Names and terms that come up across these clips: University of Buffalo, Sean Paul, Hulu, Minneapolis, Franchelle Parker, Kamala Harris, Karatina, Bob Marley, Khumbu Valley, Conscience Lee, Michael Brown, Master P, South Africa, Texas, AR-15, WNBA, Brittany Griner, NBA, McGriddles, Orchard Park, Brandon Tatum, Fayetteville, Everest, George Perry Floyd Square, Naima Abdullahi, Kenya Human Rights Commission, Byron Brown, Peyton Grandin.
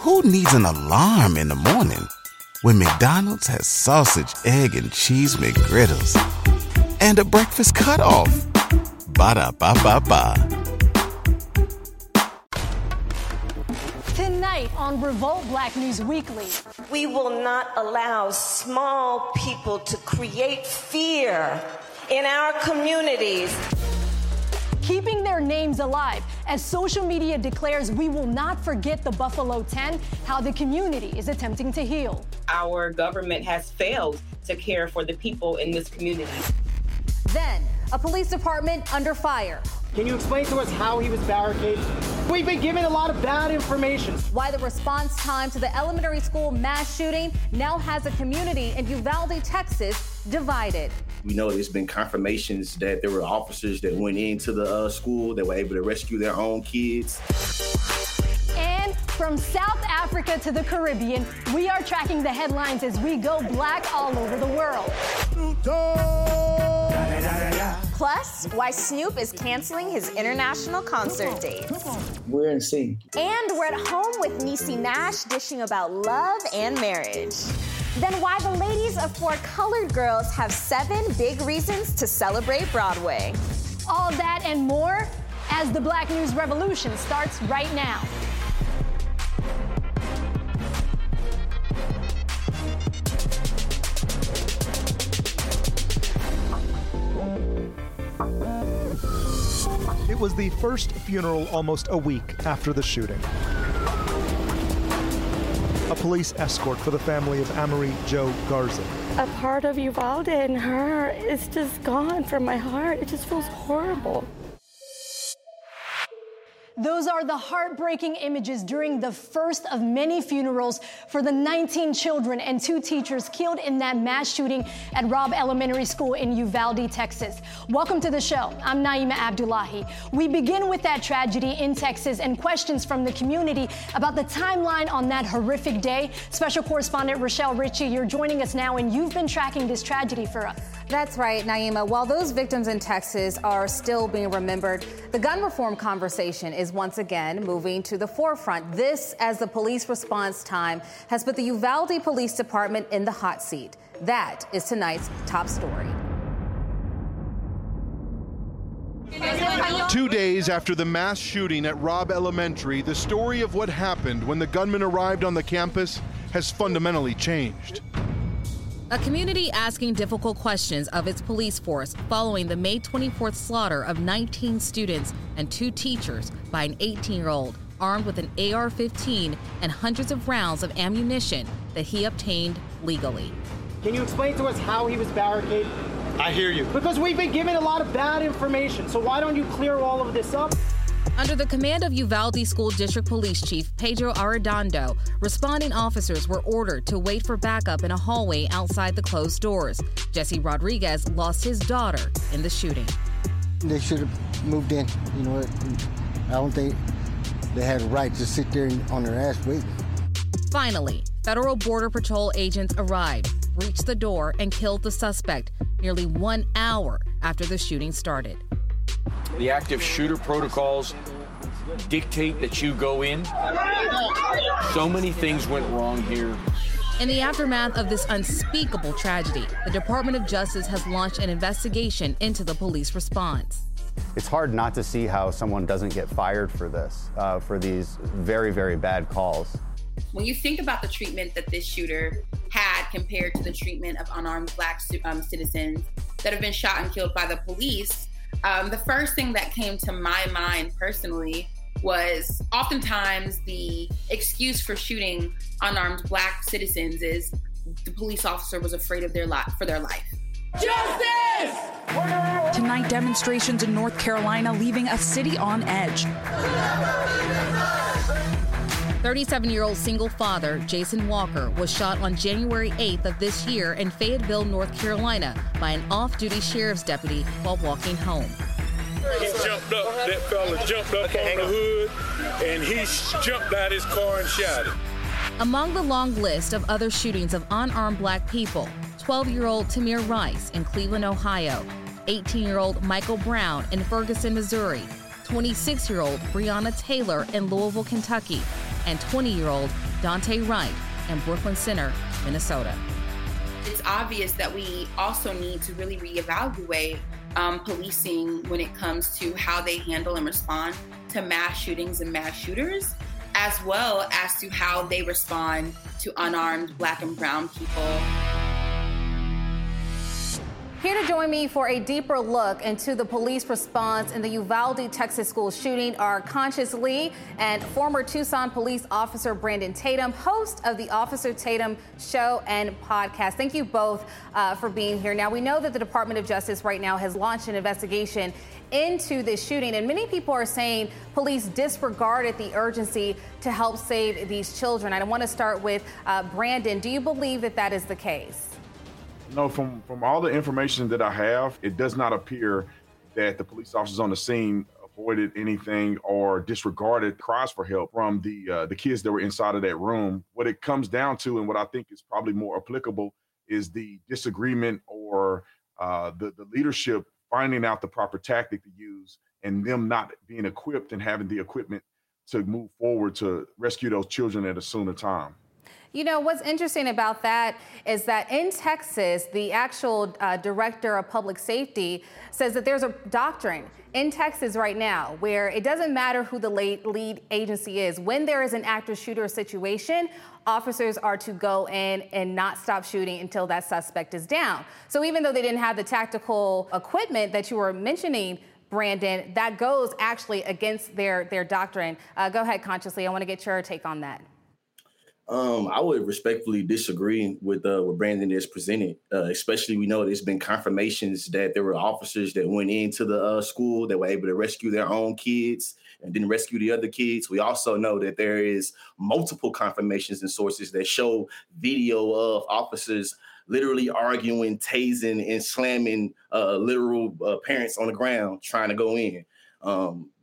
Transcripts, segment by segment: Who needs an alarm in the morning when McDonald's has sausage, egg, and cheese McGriddles and a breakfast cutoff? Ba-da-ba-ba-ba. Tonight on Revolt Black News Weekly. We will not allow small people to create fear in our communities. Keeping their names alive as social media declares we will not forget the Buffalo 10, how the community is attempting to heal. Our government has failed to care for the people in this community. Then, a police department under fire. Can you explain to us how he was barricaded? We've been given a lot of bad information. Why the response time to the elementary school mass shooting now has a community in Uvalde, Texas, divided. We know there's been confirmations that there were officers that went into the school that were able to rescue their own kids. And from South Africa to the Caribbean, we are tracking the headlines as we go black all over the world. Plus, why Snoop is canceling his international concert dates. We're in sync. And we're at home with Niecy Nash dishing about love and marriage. Then why the ladies of four colored girls have 7 big reasons to celebrate Broadway. All that and more as the Black News Revolution starts right now. It was the first funeral almost a week after the shooting. A police escort for the family of Amery Jo Garza. A part of Uvalde and her is just gone from my heart. It just feels horrible. Those are the heartbreaking images during the first of many funerals for the 19 children and 2 teachers killed in that mass shooting at Robb Elementary School in Uvalde, Texas. Welcome to the show. I'm Naima Abdullahi. We begin with that tragedy in Texas and questions from the community about the timeline on that horrific day. Special correspondent Rochelle Ritchie, you're joining us now, and you've been tracking this tragedy for us. That's right, Naima. While those victims in Texas are still being remembered, the gun reform conversation is once again moving to the forefront. This as the police response time has put the Uvalde Police Department in the hot seat. That is tonight's top story. 2 days after the mass shooting at Robb Elementary, the story of what happened when the gunman arrived on the campus has fundamentally changed. A community asking difficult questions of its police force following the May 24th slaughter of 19 students and 2 teachers by an 18-year-old armed with an AR-15 and hundreds of rounds of ammunition that he obtained legally. Can you explain to us how he was barricaded? I hear you. Because we've been given a lot of bad information, so why don't you clear all of this up? Under the command of Uvalde School District Police Chief Pedro Arredondo, responding officers were ordered to wait for backup in a hallway outside the closed doors. Jesse Rodriguez lost his daughter in the shooting. They should have moved in. You know, I don't think they had a right to sit there on their ass waiting. Finally, Federal Border Patrol agents arrived, breached the door, and killed the suspect nearly 1 hour after the shooting started. The active shooter protocols dictate that you go in. So many things went wrong here. In the aftermath of this unspeakable tragedy, the Department of Justice has launched an investigation into the police response. It's hard not to see how someone doesn't get fired for this, for these very, very bad calls. When you think about the treatment that this shooter had compared to the treatment of unarmed Black citizens that have been shot and killed by the police, the first thing that came to my mind personally was oftentimes the excuse for shooting unarmed Black citizens is the police officer was afraid of their life. Justice! Tonight, demonstrations in North Carolina leaving a city on edge. 37-year-old single father Jason Walker was shot on January 8th of this year in Fayetteville, North Carolina, by an off-duty sheriff's deputy while walking home. That fella jumped up on the hood, and he jumped out his car and shot it. Among the long list of other shootings of unarmed Black people, 12-year-old Tamir Rice in Cleveland, Ohio, 18-year-old Michael Brown in Ferguson, Missouri, 26-year-old Breonna Taylor in Louisville, Kentucky, and 20-year-old Daunte Wright in Brooklyn Center, Minnesota. It's obvious that we also need to really reevaluate policing when it comes to how they handle and respond to mass shootings and mass shooters, as well as to how they respond to unarmed Black and brown people. Here to join me for a deeper look into the police response in the Uvalde, Texas school shooting are Conscience Lee and former Tucson police officer Brandon Tatum, host of the Officer Tatum Show and podcast. Thank you both for being here. Now, we know that the Department of Justice right now has launched an investigation into this shooting, and many people are saying police disregarded the urgency to help save these children. I want to start with Brandon. Do you believe that that is the case? No, from all the information that I have, it does not appear that the police officers on the scene avoided anything or disregarded cries for help from the kids that were inside of that room. What it comes down to, and what I think is probably more applicable, is the disagreement or the leadership finding out the proper tactic to use and them not being equipped and having the equipment to move forward to rescue those children at a sooner time. You know, what's interesting about that is that in Texas, the actual director of public safety says that there's a doctrine in Texas right now where it doesn't matter who the lead agency is. When there is an active shooter situation, officers are to go in and not stop shooting until that suspect is down. So even though they didn't have the tactical equipment that you were mentioning, Brandon, that goes actually against their doctrine. Go ahead, Conscience Lee. I want to get your take on that. I would respectfully disagree with what Brandon has presented, especially we know there's been confirmations that there were officers that went into the school that were able to rescue their own kids and didn't rescue the other kids. We also know that there is multiple confirmations and sources that show video of officers literally arguing, tasing, and slamming literal parents on the ground trying to go in.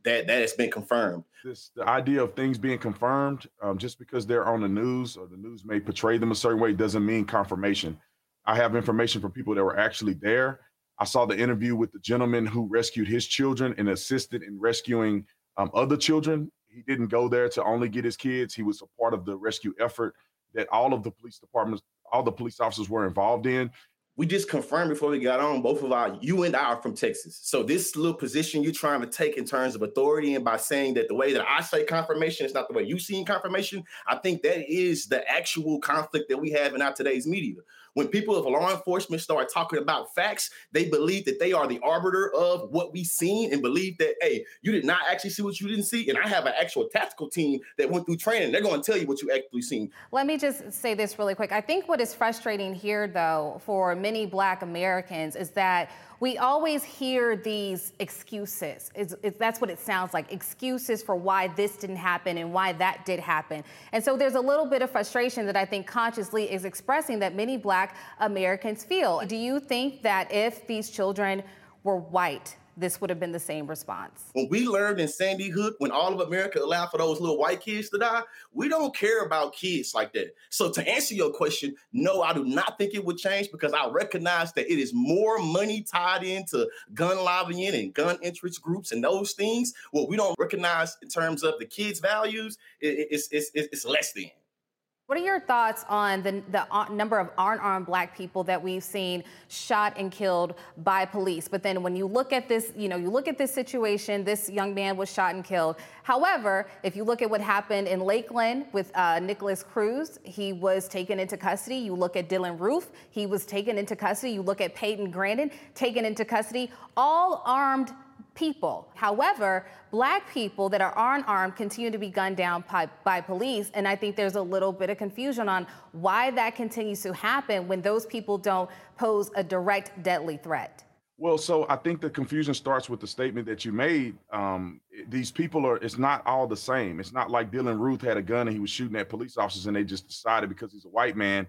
That has been confirmed. The idea of things being confirmed, just because they're on the news or the news may portray them a certain way, doesn't mean confirmation. I have information from people that were actually there. I saw the interview with the gentleman who rescued his children and assisted in rescuing other children. He didn't go there to only get his kids. He was a part of the rescue effort that all of the police departments, all the police officers were involved in. We just confirmed before we got on, you and I are from Texas. So this little position you're trying to take in terms of authority and by saying that the way that I say confirmation is not the way you see confirmation, I think that is the actual conflict that we have in our today's media. When people of law enforcement start talking about facts, they believe that they are the arbiter of what we seen and believe that, hey, you did not actually see what you didn't see. And I have an actual tactical team that went through training. They're going to tell you what you actually seen. Let me just say this really quick. I think what is frustrating here, though, for many Black Americans is that we always hear these excuses. That's what it sounds like, excuses for why this didn't happen and why that did happen. And so there's a little bit of frustration that I think Conscience Lee is expressing that many Black Americans feel. Do you think that if these children were white, this would have been the same response? When we learned in Sandy Hook, when all of America allowed for those little white kids to die, we don't care about kids like that. So to answer your question, no, I do not think it would change because I recognize that it is more money tied into gun lobbying and gun interest groups and those things. What we don't recognize in terms of the kids' values, it's less than. What are your thoughts on the number of unarmed Black people that we've seen shot and killed by police? But then when you look at this, you look at this situation, this young man was shot and killed. However, if you look at what happened in Lakeland with Nicholas Cruz, he was taken into custody. You look at Dylann Roof, he was taken into custody. You look at Peyton Grandin, taken into custody, all armed people. However, Black people that are unarmed continue to be gunned down by police, and I think there's a little bit of confusion on why that continues to happen when those people don't pose a direct deadly threat. Well, so I think the confusion starts with the statement that you made. These people it's not all the same. It's not like Dylann Roof had a gun and he was shooting at police officers and they just decided because he's a white man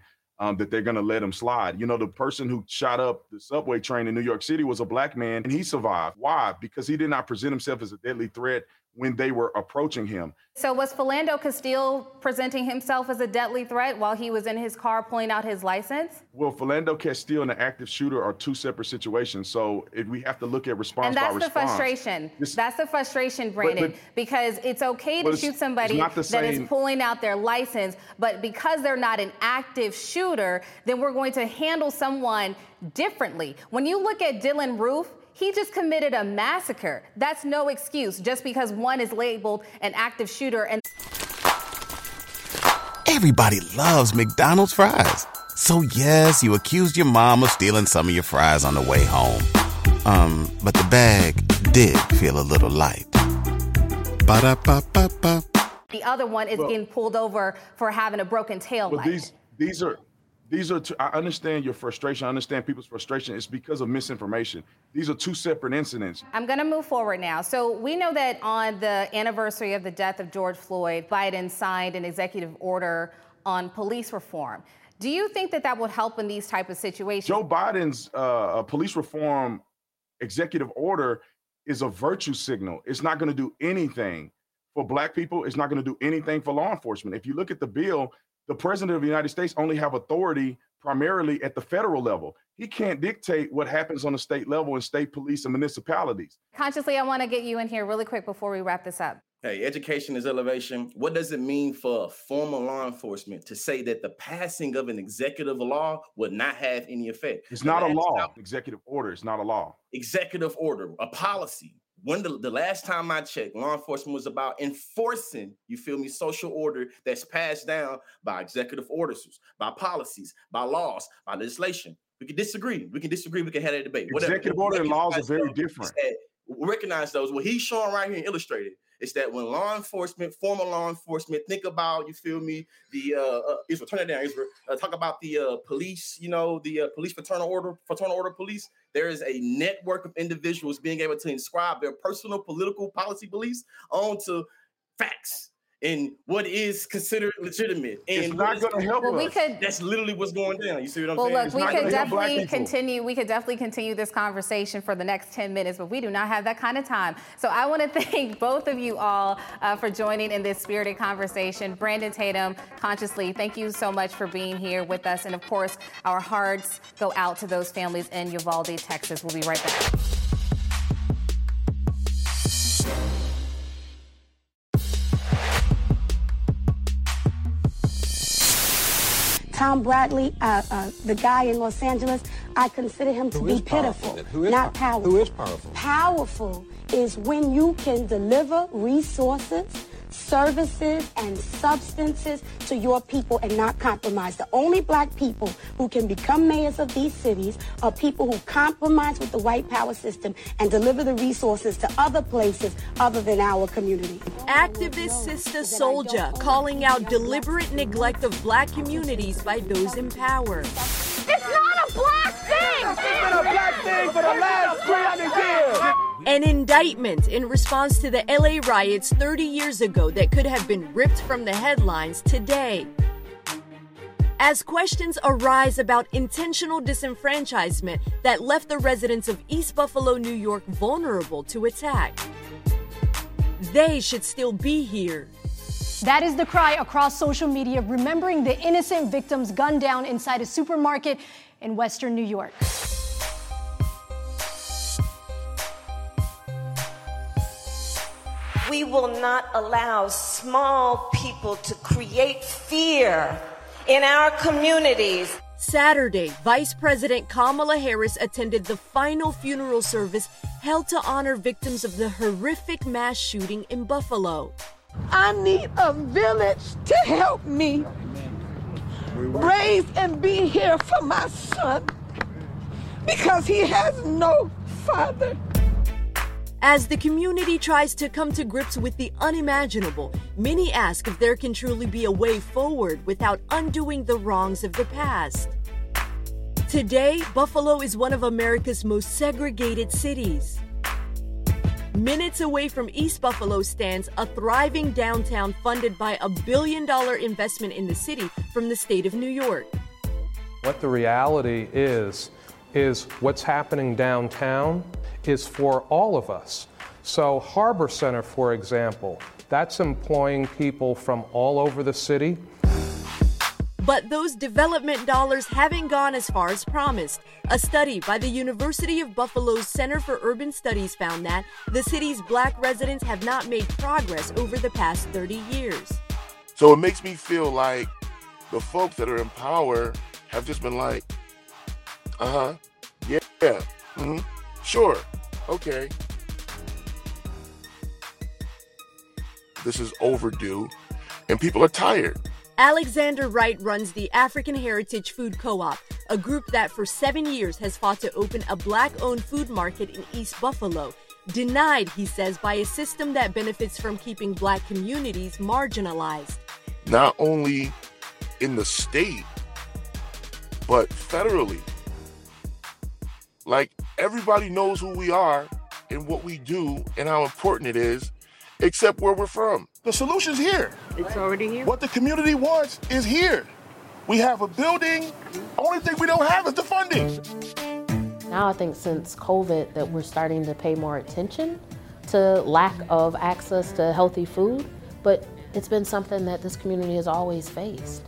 that they're going to let him slide. You know, the person who shot up the subway train in New York City was a Black man, and he survived. Why? Because he did not present himself as a deadly threat when they were approaching him. So was Philando Castile presenting himself as a deadly threat while he was in his car pulling out his license? Well, Philando Castile and an active shooter are two separate situations. So if we have to look at response by response. And that's the frustration. That's the frustration, Brandon, because it's okay to shoot somebody that is pulling out their license, but because they're not an active shooter, then we're going to handle someone differently. When you look at Dylann Roof, he just committed a massacre. That's no excuse, just because one is labeled an active shooter and... Everybody loves McDonald's fries. So, yes, you accused your mom of stealing some of your fries on the way home. But the bag did feel a little light. Ba-da-ba-ba-ba. The other one is getting pulled over for having a broken taillight. Well, these are two, I understand your frustration. I understand people's frustration. It's because of misinformation. These are two separate incidents. I'm going to move forward now. So we know that on the anniversary of the death of George Floyd, Biden signed an executive order on police reform. Do you think that that would help in these type of situations? Joe Biden's police reform executive order is a virtue signal. It's not going to do anything for Black people. It's not going to do anything for law enforcement. If you look at the bill, the president of the United States only have authority primarily at the federal level. He can't dictate what happens on the state level and state police and municipalities. Consciously, I want to get you in here really quick before we wrap this up. Hey, education is elevation. What does it mean for formal law enforcement to say that the passing of an executive law would not have any effect? It's not a law. Executive order is not a law. Executive order, a policy. When the last time I checked, law enforcement was about enforcing, you feel me, social order that's passed down by executive orders, by policies, by laws, by legislation. We can disagree. We can have that debate. Executive order and laws are very different. Recognize those. What he's showing right here and illustrated is that when law enforcement, formal law enforcement, think about, you feel me, the, Israel, turn it down, Israel, talk about the police, you know, the police fraternal order police. There is a network of individuals being able to inscribe their personal political policy beliefs onto facts and what is considered legitimate. And it's not going to help us. That's literally what's going down. You see what I'm saying? Well, look, we could definitely continue this conversation for the next 10 minutes, but we do not have that kind of time. So I want to thank both of you all for joining in this spirited conversation. Brandon Tatum, Consciously, thank you so much for being here with us. And, of course, our hearts go out to those families in Uvalde, Texas. We'll be right back. Tom Bradley, the guy in Los Angeles, I consider him to be pitiful, not powerful. Who is powerful? Powerful is when you can deliver resources, services, and substances to your people and not compromise. The only Black people who can become mayors of these cities are people who compromise with the white power system and deliver the resources to other places other than our community. Activist Sister Soldier calling out deliberate neglect of Black communities by those in power. It's not a Black thing! It's been a Black thing for the last 300 years! An indictment in response to the LA riots 30 years ago that could have been ripped from the headlines today. As questions arise about intentional disenfranchisement that left the residents of East Buffalo, New York, vulnerable to attack. They should still be here. That is the cry across social media, remembering the innocent victims gunned down inside a supermarket in Western New York. We will not allow small people to create fear in our communities. Saturday, Vice President Kamala Harris attended the final funeral service held to honor victims of the horrific mass shooting in Buffalo. I need a village to help me raise and be here for my son because he has no father. As the community tries to come to grips with the unimaginable, many ask if there can truly be a way forward without undoing the wrongs of the past. Today, Buffalo is one of America's most segregated cities. Minutes away from East Buffalo stands a thriving downtown funded by $1 billion investment in the city from the state of New York. What the reality is what's happening downtown is for all of us. So Harbor Center, for example, that's employing people from all over the city. But those development dollars haven't gone as far as promised. A study by the University of Buffalo's Center for Urban Studies found that the city's black residents have not made progress over the past 30 years. So it makes me feel like the folks that are in power have just been like, This is overdue, and people are tired. Alexander Wright runs the African Heritage Food Co-op, a group that for 7 years has fought to open a black-owned food market in East Buffalo, denied, he says, by a system that benefits from keeping black communities marginalized. Not only in the state, but federally. Like, everybody knows who we are and what we do and how important it is, except where we're from. The solution's here. It's already here. What the community wants is here. We have a building. Only thing we don't have is the funding. Now I think since COVID that we're starting to pay more attention to lack of access to healthy food, but it's been something that this community has always faced.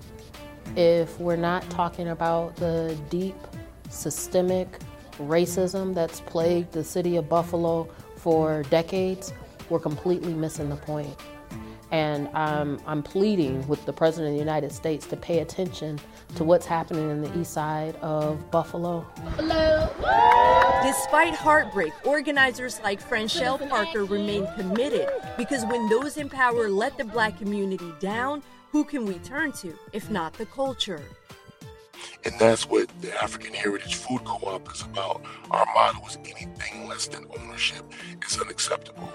If we're not talking about the deep, systemic racism that's plagued the city of Buffalo for decades, we're completely missing the point. And I'm pleading with the President of the United States to pay attention to what's happening in the east side of Buffalo. Buffalo. Despite heartbreak, organizers like Franchelle Parker remain committed, because when those in power let the black community down, who can we turn to if not the culture? And that's what the African Heritage Food Co-op is about. Our motto is anything less than ownership is unacceptable.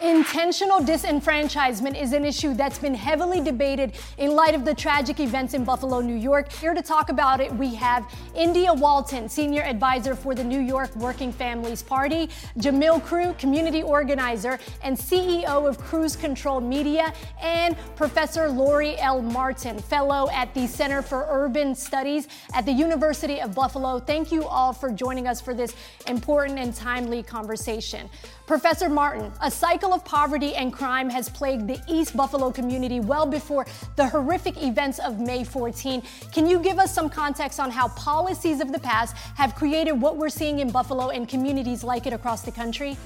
Intentional disenfranchisement is an issue that's been heavily debated in light of the tragic events in Buffalo, New York. Here to talk about it, we have India Walton, senior advisor for the New York Working Families Party, Jamil Crew, community organizer and CEO of Cruise Control Media, and Professor Lori L. Martin, fellow at the Center for Urban Studies at the University of Buffalo. Thank you all for joining us for this important and timely conversation. Professor Martin, a cycle of poverty and crime has plagued the East Buffalo community well before the horrific events of May 14. Can you give us some context on how policies of the past have created what we're seeing in Buffalo and communities like it across the country?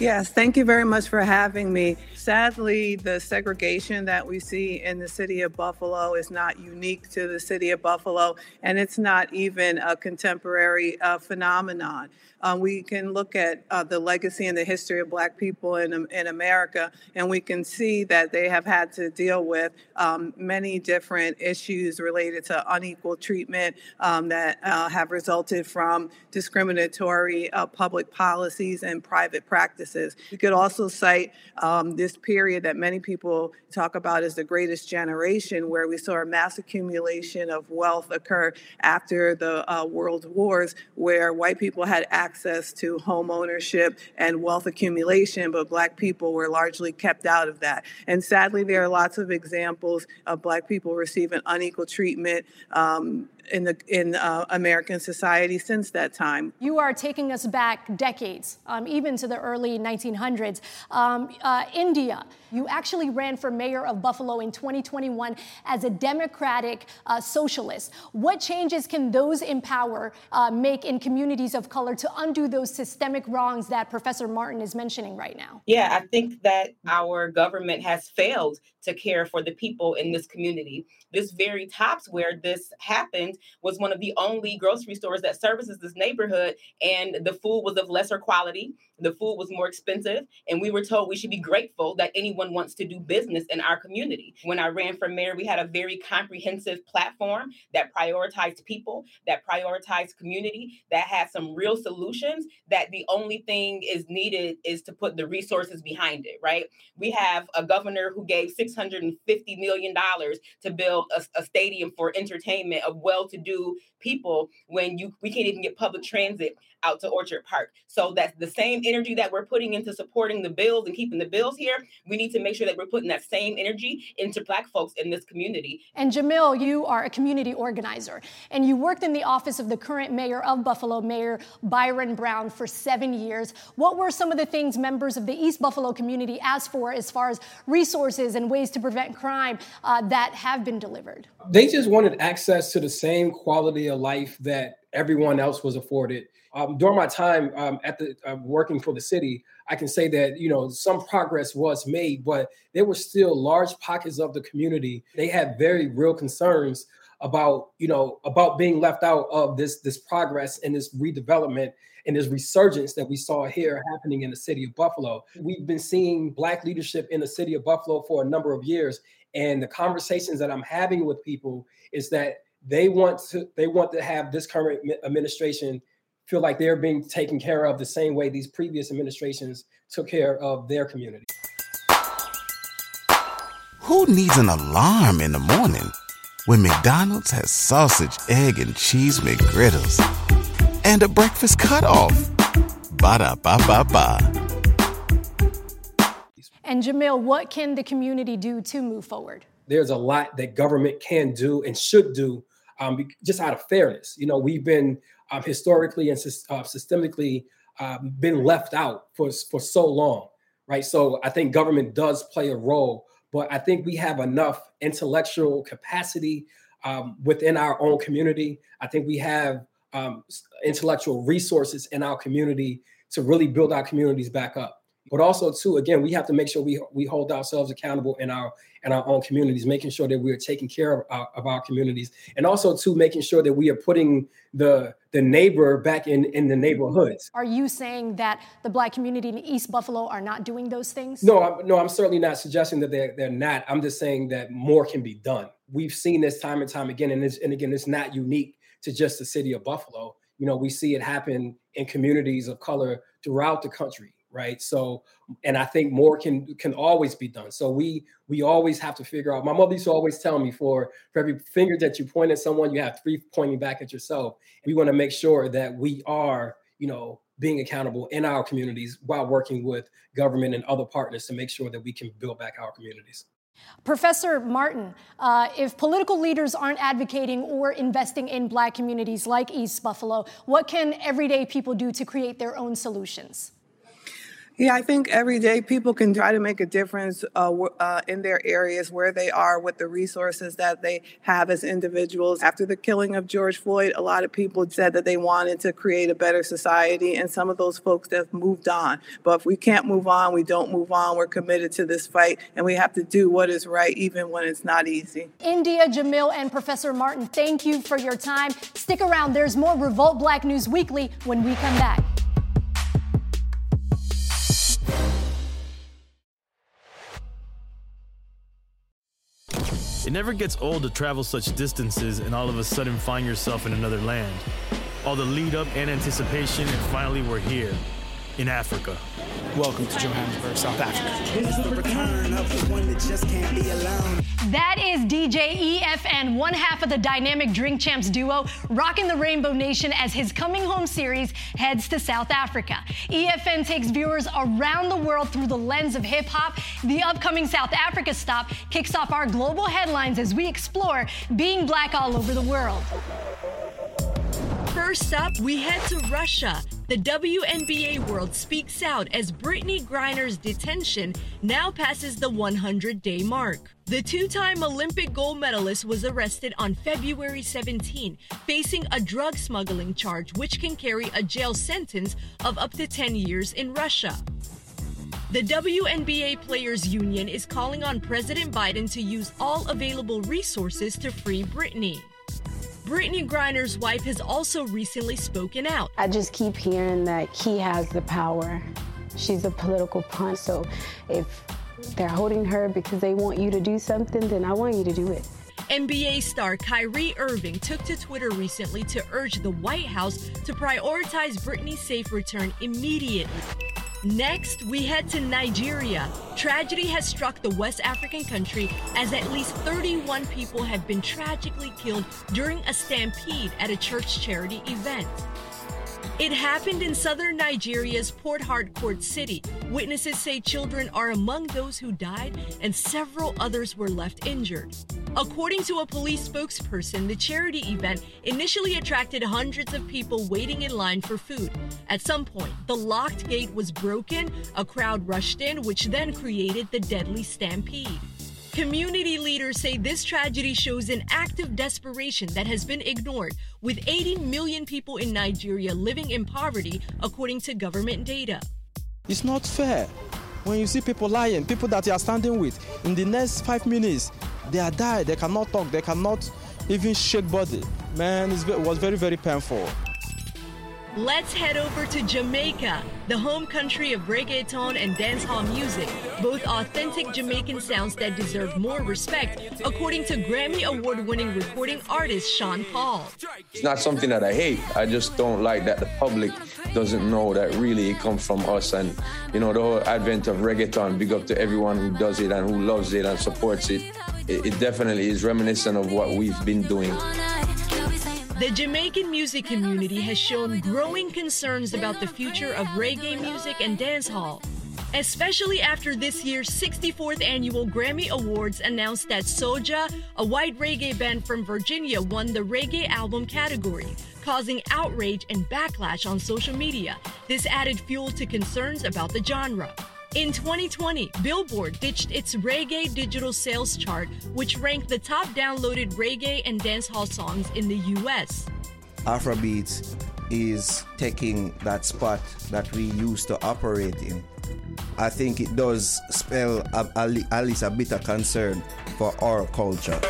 Yes, thank you very much for having me. Sadly, the segregation that we see in the city of Buffalo is not unique to the city of Buffalo, and it's not even a contemporary phenomenon. We can look at the legacy and the history of Black people in America, and we can see that they have had to deal with many different issues related to unequal treatment that have resulted from discriminatory public policies and private practices. We could also cite this period that many people talk about as the greatest generation, where we saw a mass accumulation of wealth occur after the world wars, where white people had access to home ownership and wealth accumulation, but Black people were largely kept out of that. And sadly, there are lots of examples of Black people receiving unequal treatment in American society since that time. You are taking us back decades, even to the early 1900s. India, you actually ran for mayor of Buffalo in 2021 as a Democratic socialist. What changes can those in power make in communities of color to undo those systemic wrongs that Professor Martin is mentioning right now? Yeah, I think that our government has failed to care for the people in this community. This very tops where this happened was one of the only grocery stores that services this neighborhood, and the food was of lesser quality. The food was more expensive, and we were told we should be grateful that anyone wants to do business in our community. When I ran for mayor, we had a very comprehensive platform that prioritized people, that prioritized community, that had some real solutions, that the only thing is needed is to put the resources behind it, right? We have a governor who gave $650 million to build a stadium for entertainment of well-to-do people when we can't even get public transit out to Orchard Park. So that's the same energy that we're putting into supporting the bills and keeping the bills here, we need to make sure that we're putting that same energy into Black folks in this community. And Jamil, you are a community organizer, and you worked in the office of the current mayor of Buffalo, Mayor Byron Brown, for 7 years. What were some of the things members of the East Buffalo community asked for as far as resources and ways to prevent crime that have been delivered? They just wanted access to the same quality of life that everyone else was afforded. During my time working for the city, I can say that, you know, some progress was made, but there were still large pockets of the community. They had very real concerns about, you know, about being left out of this progress and this redevelopment and this resurgence that we saw here happening in the city of Buffalo. We've been seeing Black leadership in the city of Buffalo for a number of years. And the conversations that I'm having with people is that they want to have this current administration feel like they're being taken care of the same way these previous administrations took care of their community. Who needs an alarm in the morning when McDonald's has sausage, egg, and cheese McGriddles and a breakfast cutoff? Ba-da-ba-ba-ba. And Jamil, what can the community do to move forward? There's a lot that government can do and should do just out of fairness. You know, we've been historically and systemically been left out for so long, right? So I think government does play a role, but I think we have enough intellectual capacity within our own community. I think we have intellectual resources in our community to really build our communities back up. But also, too, again, we have to make sure we hold ourselves accountable in our own communities, making sure that we are taking care of our communities. And also, too, making sure that we are putting the neighbor back in the neighborhoods. Are you saying that the Black community in East Buffalo are not doing those things? No, I'm certainly not suggesting that they're not. I'm just saying that more can be done. We've seen this time and time again. And again, it's not unique to just the city of Buffalo. You know, we see it happen in communities of color throughout the country. Right. So, and I think more can always be done. So we always have to figure out. My mother used to always tell me for every finger that you point at someone, you have three pointing back at yourself. We want to make sure that we are, you know, being accountable in our communities while working with government and other partners to make sure that we can build back our communities. Professor Martin, if political leaders aren't advocating or investing in Black communities like East Buffalo, what can everyday people do to create their own solutions? Yeah, I think every day people can try to make a difference in their areas where they are with the resources that they have as individuals. After the killing of George Floyd, a lot of people said that they wanted to create a better society, and some of those folks have moved on. But if we can't move on, we don't move on. We're committed to this fight, and we have to do what is right, even when it's not easy. India, Jamil, and Professor Martin, thank you for your time. Stick around. There's more Revolt Black News Weekly when we come back. It never gets old to travel such distances and all of a sudden find yourself in another land. All the lead up and anticipation, and finally we're here in Africa. Welcome to Johannesburg, South Africa. This is the return of the one that just can't be alone. That is DJ EF and one half of the dynamic Drink Champs duo, rocking the Rainbow Nation as his Coming Home series heads to South Africa. EFN takes viewers around the world through the lens of hip-hop. The upcoming South Africa stop kicks off our global headlines as we explore being Black all over the world. First up, we head to Russia. The WNBA world speaks out as Brittany Griner's detention now passes the 100-day mark. The two-time Olympic gold medalist was arrested on February 17, facing a drug smuggling charge, which can carry a jail sentence of up to 10 years in Russia. The WNBA Players Union is calling on President Biden to use all available resources to free Brittany. Brittany Griner's wife has also recently spoken out. I just keep hearing that he has the power. She's a political pawn, so if they're holding her because they want you to do something, then I want you to do it. NBA star Kyrie Irving took to Twitter recently to urge the White House to prioritize Brittany's safe return immediately. Next, we head to Nigeria. Tragedy has struck the West African country as at least 31 people have been tragically killed during a stampede at a church charity event. It happened in southern Nigeria's Port Harcourt city. Witnesses say children are among those who died and several others were left injured. According to a police spokesperson, the charity event initially attracted hundreds of people waiting in line for food. At some point, the locked gate was broken, a crowd rushed in, which then created the deadly stampede. Community leaders say this tragedy shows an act of desperation that has been ignored, with 80 million people in Nigeria living in poverty, according to government data. It's not fair. When you see people lying, people that you are standing with, in the next 5 minutes, they are died, they cannot talk, they cannot even shake body. Man, it was very, very painful. Let's head over to Jamaica, the home country of reggaeton and dancehall music, both authentic Jamaican sounds that deserve more respect, according to Grammy Award-winning recording artist Sean Paul. It's not something that I hate. I just don't like that the public doesn't know that really it comes from us. And, you know, the whole advent of reggaeton, big up to everyone who does it and who loves it and supports it. It definitely is reminiscent of what we've been doing. The Jamaican music community has shown growing concerns about the future of reggae music and dancehall, especially after this year's 64th annual Grammy Awards announced that Soulja, a white reggae band from Virginia, won the reggae album category, causing outrage and backlash on social media. This added fuel to concerns about the genre. In 2020, Billboard ditched its reggae digital sales chart, which ranked the top downloaded reggae and dancehall songs in the U.S. Afrobeat is taking that spot that we used to operate in. I think it does spell at least a bit of concern for our culture.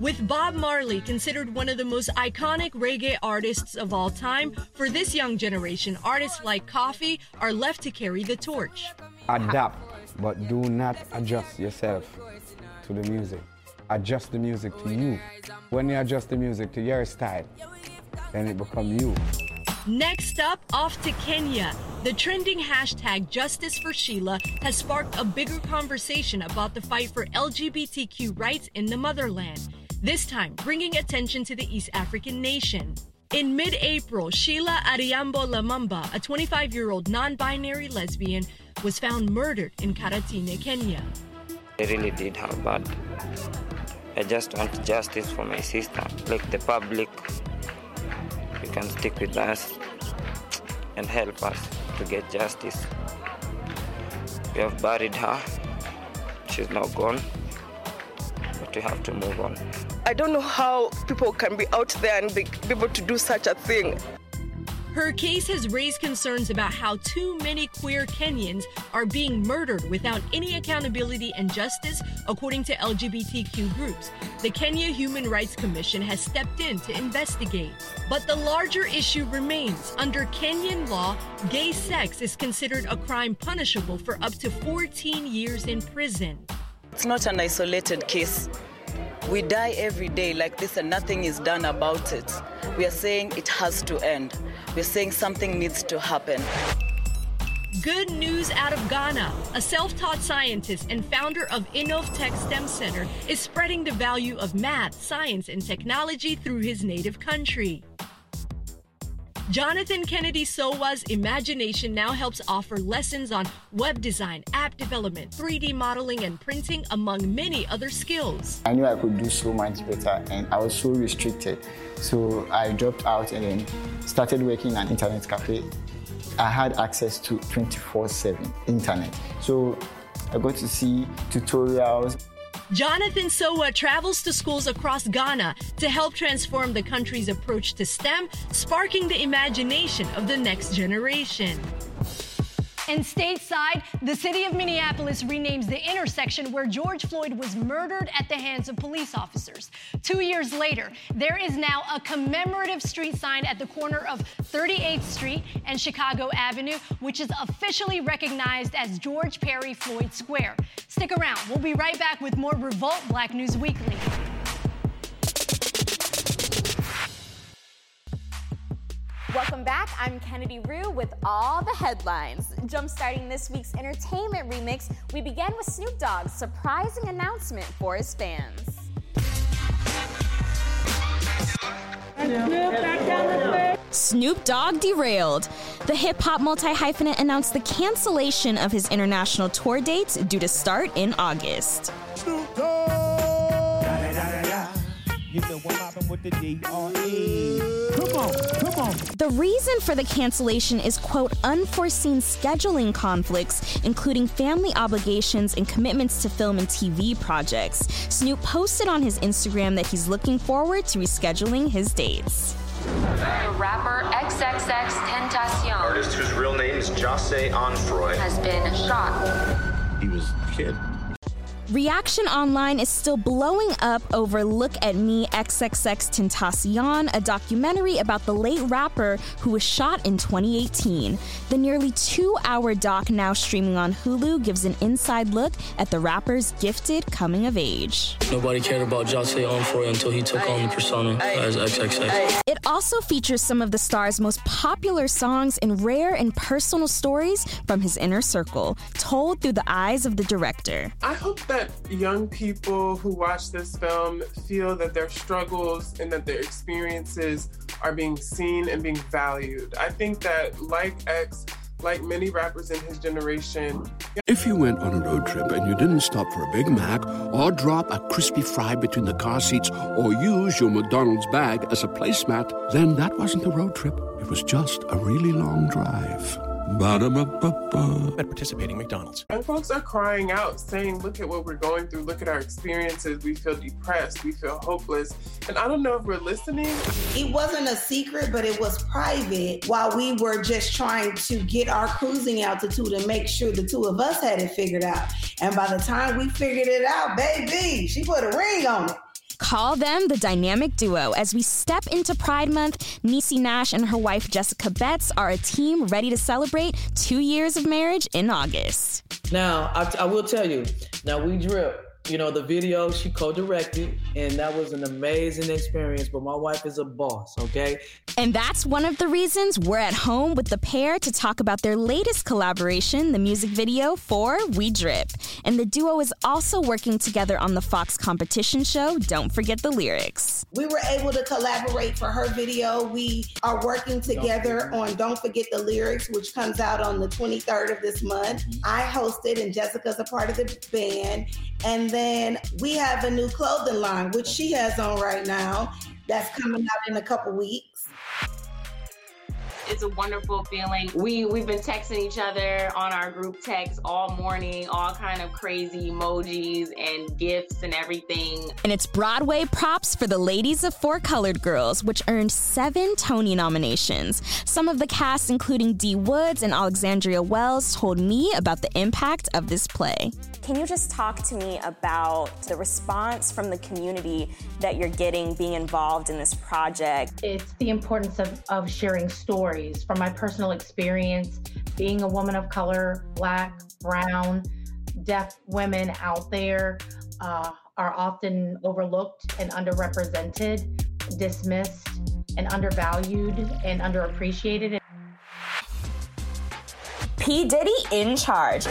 With Bob Marley considered one of the most iconic reggae artists of all time, for this young generation, artists like Kofi are left to carry the torch. Adapt, but do not adjust yourself to the music. Adjust the music to you. When you adjust the music to your style, then it becomes you. Next up, off to Kenya. The trending hashtag Justice for Sheila has sparked a bigger conversation about the fight for LGBTQ rights in the motherland, this time bringing attention to the East African nation. In mid-April, Sheila Ariambo-Lamamba, a 25-year-old non-binary lesbian, was found murdered in Karatina, Kenya. They really did her bad. I just want justice for my sister. Like the public, you can stick with us and help us to get justice. We have buried her. She's now gone. But we have to move on. I don't know how people can be out there and be able to do such a thing. Her case has raised concerns about how too many queer Kenyans are being murdered without any accountability and justice, according to LGBTQ groups. The Kenya Human Rights Commission has stepped in to investigate. But the larger issue remains. Under Kenyan law, gay sex is considered a crime punishable for up to 14 years in prison. It's not an isolated case. We die every day like this and nothing is done about it. We are saying it has to end. We're saying something needs to happen. Good news out of Ghana. A self-taught scientist and founder of InnovTech STEM Center is spreading the value of math, science, and technology through his native country. Jonathan Kennedy Sowa's imagination now helps offer lessons on web design, app development, 3D modeling, and printing, among many other skills. I knew I could do so much better, and I was so restricted. So I dropped out and then started working in an internet cafe. I had access to 24/7 internet. So I got to see tutorials. Jonathan Sowa travels to schools across Ghana to help transform the country's approach to STEM, sparking the imagination of the next generation. And stateside, the city of Minneapolis renames the intersection where George Floyd was murdered at the hands of police officers. 2 years later, there is now a commemorative street sign at the corner of 38th Street and Chicago Avenue, which is officially recognized as George Perry Floyd Square. Stick around. We'll be right back with more Revolt Black News Weekly. Welcome back. I'm Kennedy Rue with all the headlines. Jumpstarting this week's entertainment remix, we began with Snoop Dogg's surprising announcement for his fans. Snoop Dogg derailed. The hip-hop multi-hyphenate announced the cancellation of his international tour dates due to start in August. Snoop Dogg! You know what happened with the D.R.E. Come on. The reason for the cancellation is, quote, unforeseen scheduling conflicts, including family obligations and commitments to film and TV projects. Snoop posted on his Instagram that he's looking forward to rescheduling his dates. The rapper XXXTentacion, artist whose real name is Jose Onfroy, has been shot. He was a kid. Reaction online is still blowing up over Look at Me, XXXTentacion, a documentary about the late rapper who was shot in 2018. The nearly 2-hour doc, now streaming on Hulu, gives an inside look at the rapper's gifted coming of age. Nobody cared about Daunte Wright until he took on the persona as XXX. It also features some of the star's most popular songs and rare and personal stories from his inner circle, told through the eyes of the director. I hope that young people who watch this film feel that their struggles and that their experiences are being seen and being valued. I think that like X, like many rappers in his generation. If you went on a road trip and you didn't stop for a Big Mac or drop a crispy fry between the car seats or use your McDonald's bag as a placemat, then that wasn't a road trip. It was just a really long drive. Ba-da-ba-ba-ba. At participating McDonald's. And folks are crying out, saying, look at what we're going through, look at our experiences, we feel depressed, we feel hopeless, and I don't know if we're listening. It wasn't a secret, but it was private while we were just trying to get our cruising altitude and make sure the two of us had it figured out. And by the time we figured it out, baby, she put a ring on it. Call them the dynamic duo. As we step into Pride Month, Niecy Nash and her wife Jessica Betts are a team ready to celebrate 2 years of marriage in August. Now, I will tell you, now we drip. You know, the video she co-directed, and that was an amazing experience, but my wife is a boss, okay? And that's one of the reasons we're at home with the pair to talk about their latest collaboration, the music video for We Drip. And the duo is also working together on the Fox competition show, Don't Forget the Lyrics. We were able to collaborate for her video. We are working together on Don't Forget the Lyrics, which comes out on the 23rd of this month. I hosted, and Jessica's a part of the band, and then we have a new clothing line, which she has on right now, that's coming out in a couple weeks. It's a wonderful feeling. We've been texting each other on our group text all morning, all kind of crazy emojis and gifts and everything. And it's Broadway props for the ladies of Four Colored Girls, which earned 7 Tony nominations. Some of the cast, including Dee Woods and Alexandria Wells, told me about the impact of this play. Can you just talk to me about the response from the community that you're getting being involved in this project? It's the importance of sharing stories. From my personal experience, being a woman of color, Black, brown, deaf women out there are often overlooked and underrepresented, dismissed, and undervalued and underappreciated. P. Diddy in charge.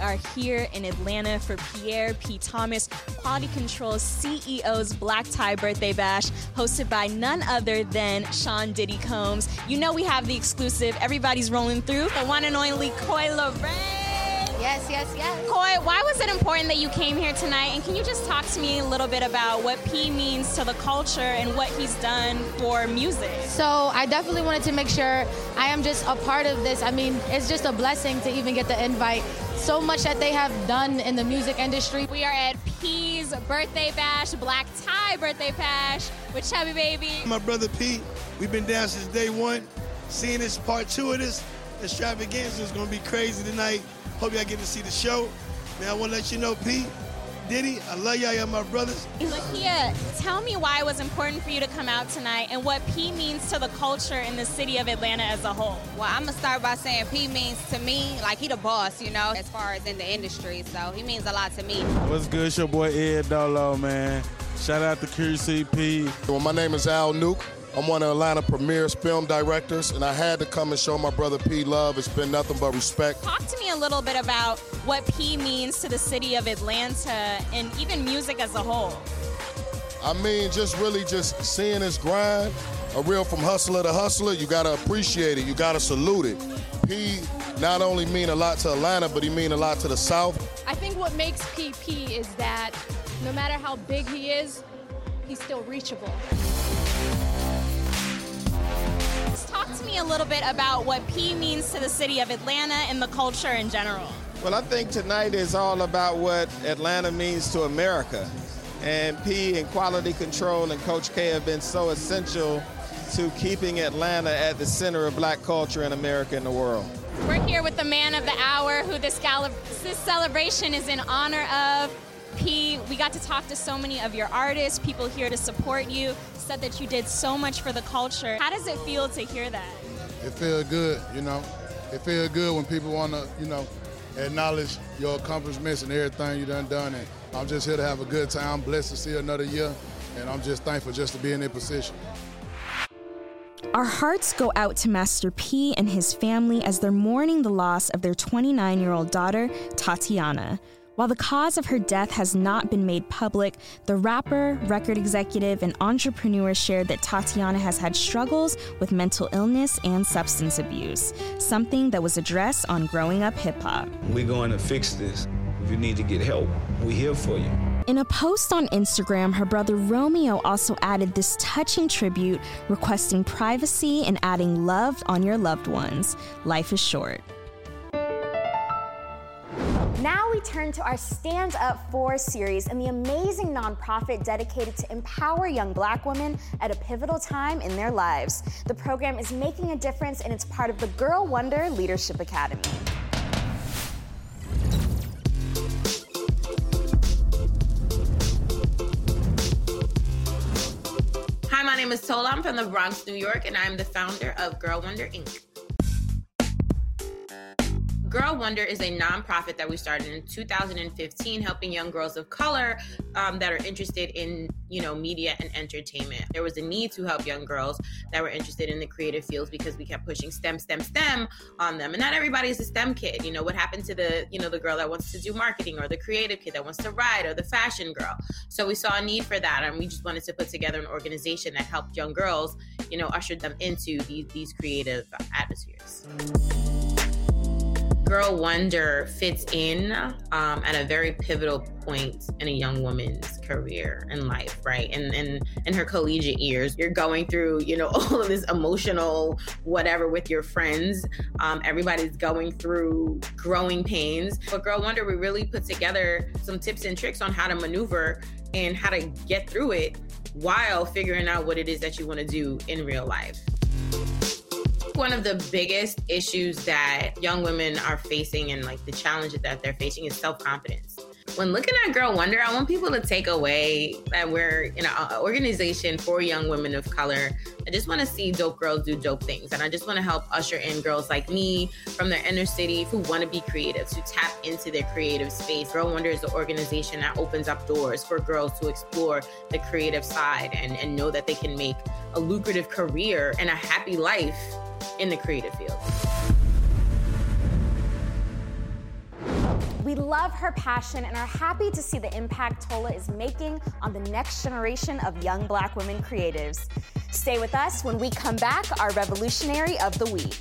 Are here in Atlanta for Pierre P. Thomas, Quality Control CEO's Black Tie Birthday Bash, hosted by none other than Sean Diddy Combs. You know we have the exclusive. Everybody's rolling through. The one and only Koi Lorraine. Yes. Koi, why was it important that you came here tonight? And can you just talk to me a little bit about what P means to the culture and what he's done for music? So I definitely wanted to make sure I am just a part of this. I mean, it's just a blessing to even get the invite. So much that they have done in the music industry. We are at P's Birthday Bash, Black Tie Birthday Bash with Chubby Baby. My brother Pete, we've been down since day one. Seeing this part two of this extravaganza is gonna be crazy tonight. Hope y'all get to see the show. Man, I wanna let you know, Pete, Diddy, I love y'all, y'all my brothers. Lakia, tell me why it was important for you to come out tonight and what P means to the culture in the city of Atlanta as a whole. Well, I'm gonna start by saying P means to me, like he the boss, you know, as far as in the industry, so he means a lot to me. What's good, it's your boy Ed Dolo, man. Shout out to QCP. Well, my name is Al Nuke. I'm one of Atlanta Premier's film directors, and I had to come and show my brother P love. It's been nothing but respect. Talk to me a little bit about what P means to the city of Atlanta and even music as a whole. I mean, just really just seeing this grind, a real from hustler to hustler, you got to appreciate it. You got to salute it. P not only mean a lot to Atlanta, but he mean a lot to the South. I think what makes PP is that no matter how big he is, he's still reachable. Talk to me a little bit about what P means to the city of Atlanta and the culture in general. Well, I think tonight is all about what Atlanta means to America. And P and Quality Control and Coach K have been so essential to keeping Atlanta at the center of black culture in America and the world. We're here with the man of the hour who this celebration is in honor of. P, we got to talk to so many of your artists, people here to support you, said that you did so much for the culture. How does it feel to hear that? It feels good, you know. It feels good when people want to, you know, acknowledge your accomplishments and everything you done. And I'm just here to have a good time. I'm blessed to see another year, and I'm just thankful just to be in that position. Our hearts go out to Master P and his family as they're mourning the loss of their 29-year-old daughter, Tatiana. While the cause of her death has not been made public, the rapper, record executive, and entrepreneur shared that Tatiana has had struggles with mental illness and substance abuse, something that was addressed on Growing Up Hip Hop. We're going to fix this. If you need to get help, we're here for you. In a post on Instagram, her brother Romeo also added this touching tribute, requesting privacy and adding love on your loved ones. Life is short. Now we turn to our Stand Up For series and the amazing nonprofit dedicated to empower young black women at a pivotal time in their lives. The program is making a difference, and it's part of the Girl Wonder Leadership Academy. My name is Tola. I'm from the Bronx, New York, and I'm the founder of Girl Wonder, Inc. Girl Wonder is a nonprofit that we started in 2015, helping young girls of color that are interested in, you know, media and entertainment. There was a need to help young girls that were interested in the creative fields because we kept pushing STEM on them. And not everybody is a STEM kid. You know, what happened to the, you know, the girl that wants to do marketing, or the creative kid that wants to ride, or the fashion girl? So we saw a need for that. And we just wanted to put together an organization that helped young girls, you know, ushered them into these creative atmospheres. Girl Wonder fits in at a very pivotal point in a young woman's career and life, right? And in her collegiate years, you're going through, you know, all of this emotional whatever with your friends. Everybody's going through growing pains. But Girl Wonder, we really put together some tips and tricks on how to maneuver and how to get through it while figuring out what it is that you want to do in real life. One of the biggest issues that young women are facing, and like the challenges that they're facing, is self-confidence. When looking at Girl Wonder, I want people to take away that we're in an organization for young women of color. I just want to see dope girls do dope things. And I just want to help usher in girls like me from their inner city who want to be creative, who tap into their creative space. Girl Wonder is the organization that opens up doors for girls to explore the creative side and know that they can make a lucrative career and a happy life in the creative field. We love her passion and are happy to see the impact Tola is making on the next generation of young black women creatives. Stay with us. When we come back, our Revolutionary of the Week.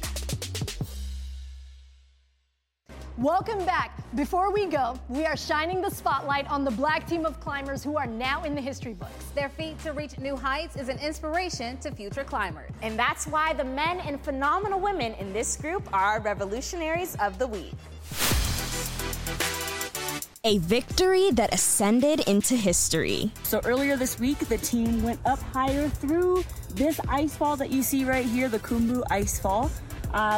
Welcome back. Before we go, we are shining the spotlight on the black team of climbers who are now in the history books. Their feat to reach new heights is an inspiration to future climbers. And that's why the men and phenomenal women in this group are Revolutionaries of the Week. A victory that ascended into history. So earlier this week, the team went up higher through this ice fall that you see right here, the Kumbu Ice Fall.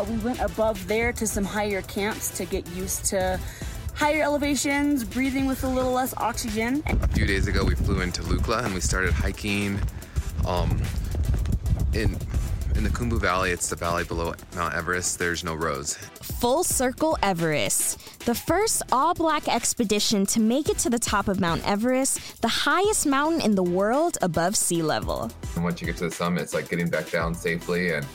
We went above there to some higher camps to get used to higher elevations, breathing with a little less oxygen. A few days ago, we flew into Lukla and we started hiking in the Khumbu Valley. It's the valley below Mount Everest. There's no roads. Full Circle Everest, the first all-black expedition to make it to the top of Mount Everest, the highest mountain in the world above sea level. And once you get to the summit, it's like getting back down safely, and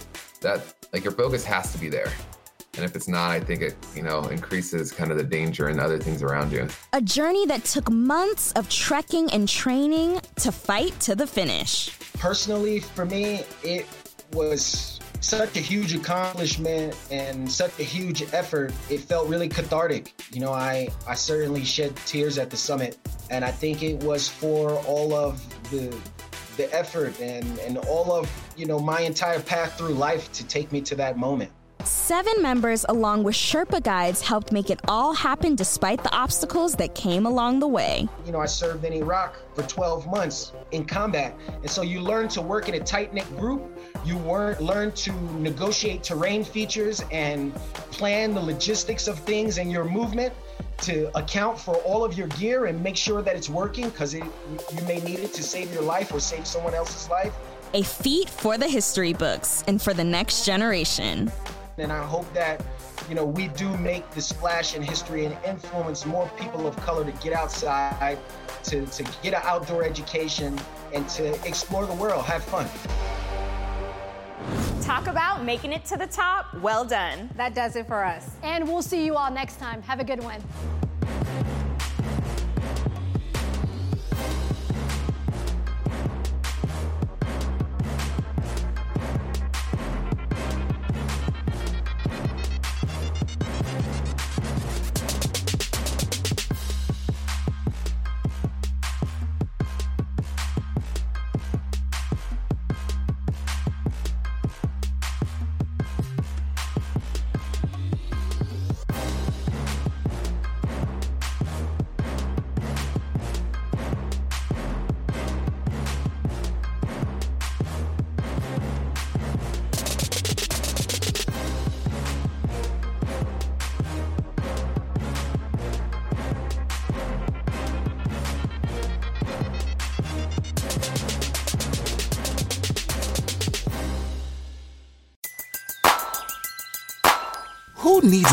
that, like, your focus has to be there. And if it's not, I think it, increases kind of the danger and other things around you. A journey that took months of trekking and training to fight to the finish. Personally, for me, it was such a huge accomplishment and such a huge effort. It felt really cathartic. I certainly shed tears at the summit. And I think it was for all of the effort and all of, my entire path through life to take me to that moment. 7 members, along with Sherpa guides, helped make it all happen despite the obstacles that came along the way. I served in Iraq for 12 months in combat. And so you learn to work in a tight-knit group. You learn to negotiate terrain features and plan the logistics of things and your movement to account for all of your gear and make sure that it's working because you may need it to save your life or save someone else's life. A feat for the history books and for the next generation. And I hope that, we do make the splash in history and influence more people of color to get outside, to get an outdoor education, and to explore the world, have fun. Talk about making it to the top. Well done. That does it for us. And we'll see you all next time. Have a good one. Needs